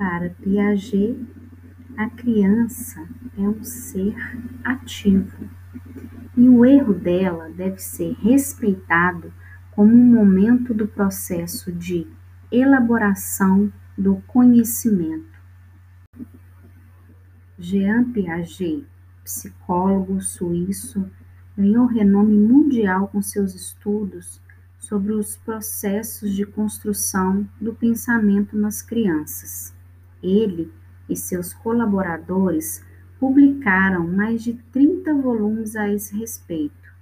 Para Piaget, a criança é um ser ativo e o erro dela deve ser respeitado como um momento do processo de elaboração do conhecimento. Jean Piaget, psicólogo suíço, ganhou renome mundial com seus estudos sobre os processos de construção do pensamento nas crianças. Ele e seus colaboradores publicaram mais de 30 volumes a esse respeito.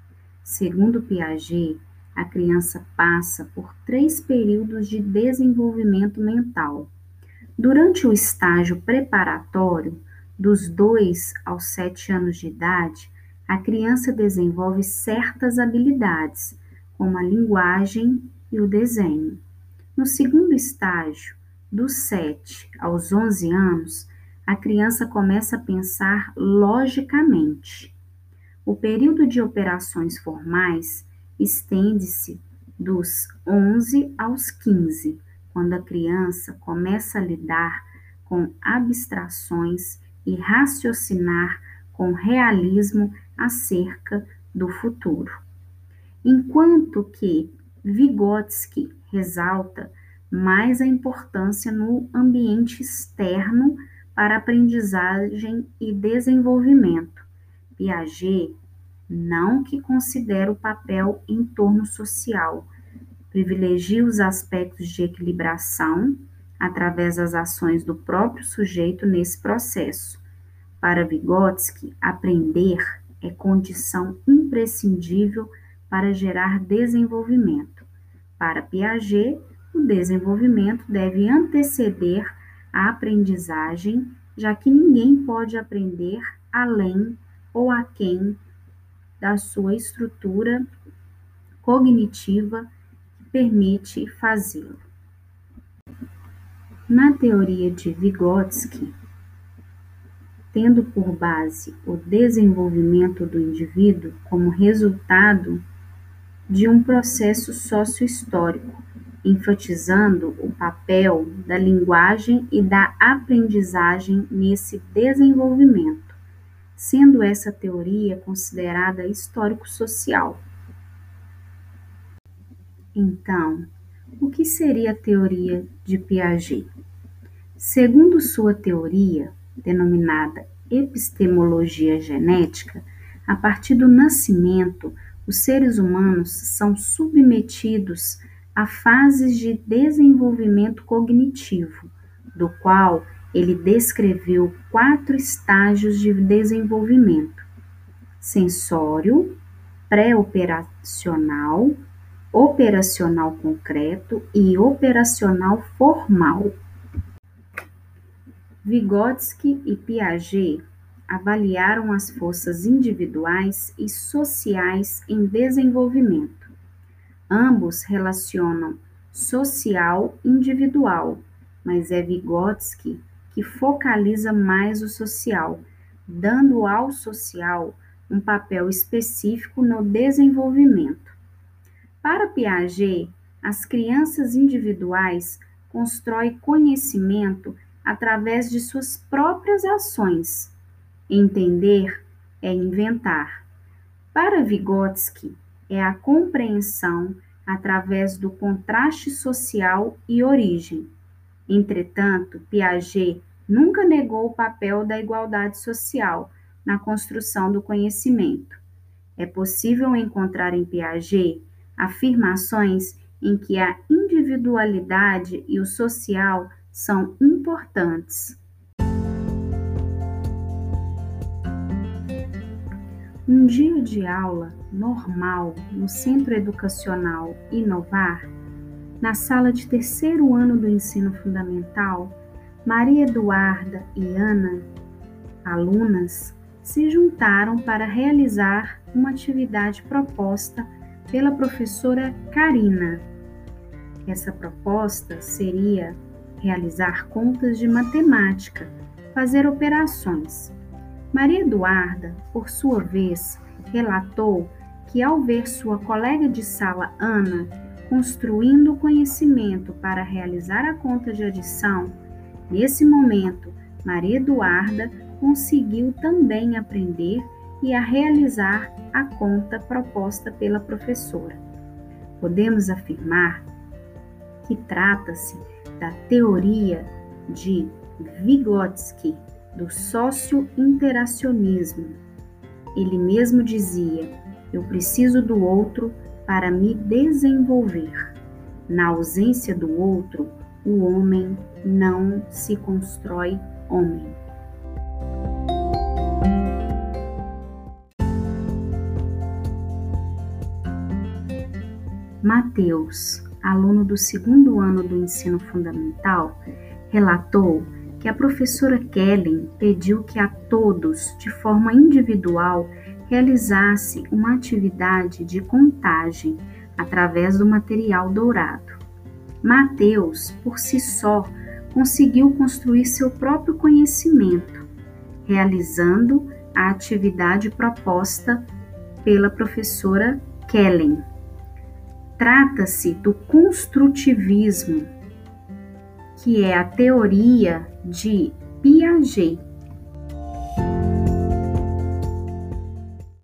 Segundo Piaget, a criança passa por 3 períodos de desenvolvimento mental. Durante o estágio preparatório, dos 2 aos 7 anos de idade, a criança desenvolve certas habilidades, como a linguagem e o desenho. No segundo estágio, dos 7 aos 11 anos, a criança começa a pensar logicamente. O período de operações formais estende-se dos 11 aos 15, quando a criança começa a lidar com abstrações e raciocinar com realismo acerca do futuro. Enquanto que Vygotsky ressalta mais a importância no ambiente externo para aprendizagem e desenvolvimento. Piaget não que considera o papel em torno social, privilegia os aspectos de equilibração através das ações do próprio sujeito nesse processo. Para Vygotsky, aprender é condição imprescindível para gerar desenvolvimento. Para Piaget, o desenvolvimento deve anteceder a aprendizagem, já que ninguém pode aprender além ou aquém da sua estrutura cognitiva que permite fazê-lo. Na teoria de Vygotsky, tendo por base o desenvolvimento do indivíduo como resultado de um processo sócio-histórico, enfatizando o papel da linguagem e da aprendizagem nesse desenvolvimento, sendo essa teoria considerada histórico-social. Então, o que seria a teoria de Piaget? Segundo sua teoria, denominada epistemologia genética, a partir do nascimento, os seres humanos são submetidos a fases de desenvolvimento cognitivo, do qual ele descreveu 4 estágios de desenvolvimento: sensório, pré-operacional, operacional concreto e operacional formal. Vygotsky e Piaget avaliaram as forças individuais e sociais em desenvolvimento. Ambos relacionam social-individual, mas é Vygotsky que focaliza mais o social, dando ao social um papel específico no desenvolvimento. Para Piaget, as crianças individuais constroem conhecimento através de suas próprias ações. Entender é inventar. Para Vygotsky, é a compreensão através do contraste social e origem. Entretanto, Piaget nunca negou o papel da igualdade social na construção do conhecimento. É possível encontrar em Piaget afirmações em que a individualidade e o social são importantes. Um dia de aula normal no Centro Educacional Inovar, na sala de 3º ano do ensino fundamental, Maria Eduarda e Ana, alunas, se juntaram para realizar uma atividade proposta pela professora Karina. Essa proposta seria realizar contas de matemática, fazer operações. Maria Eduarda, por sua vez, relatou que ao ver sua colega de sala Ana construindo o conhecimento para realizar a conta de adição, Nesse momento, Maria Eduarda conseguiu também aprender e a realizar a conta proposta pela professora. Podemos afirmar que trata-se da teoria de Vygotsky, do sócio-interacionismo. Ele mesmo dizia: eu preciso do outro para me desenvolver. Na ausência do outro, o homem não se constrói homem. Mateus, aluno do 2º ano do ensino fundamental, relatou que a professora Kellen pediu que a todos, de forma individual, realizasse uma atividade de contagem através do material dourado. Mateus, por si só, conseguiu construir seu próprio conhecimento, realizando a atividade proposta pela professora Kellen. Trata-se do construtivismo, que é a teoria de Piaget,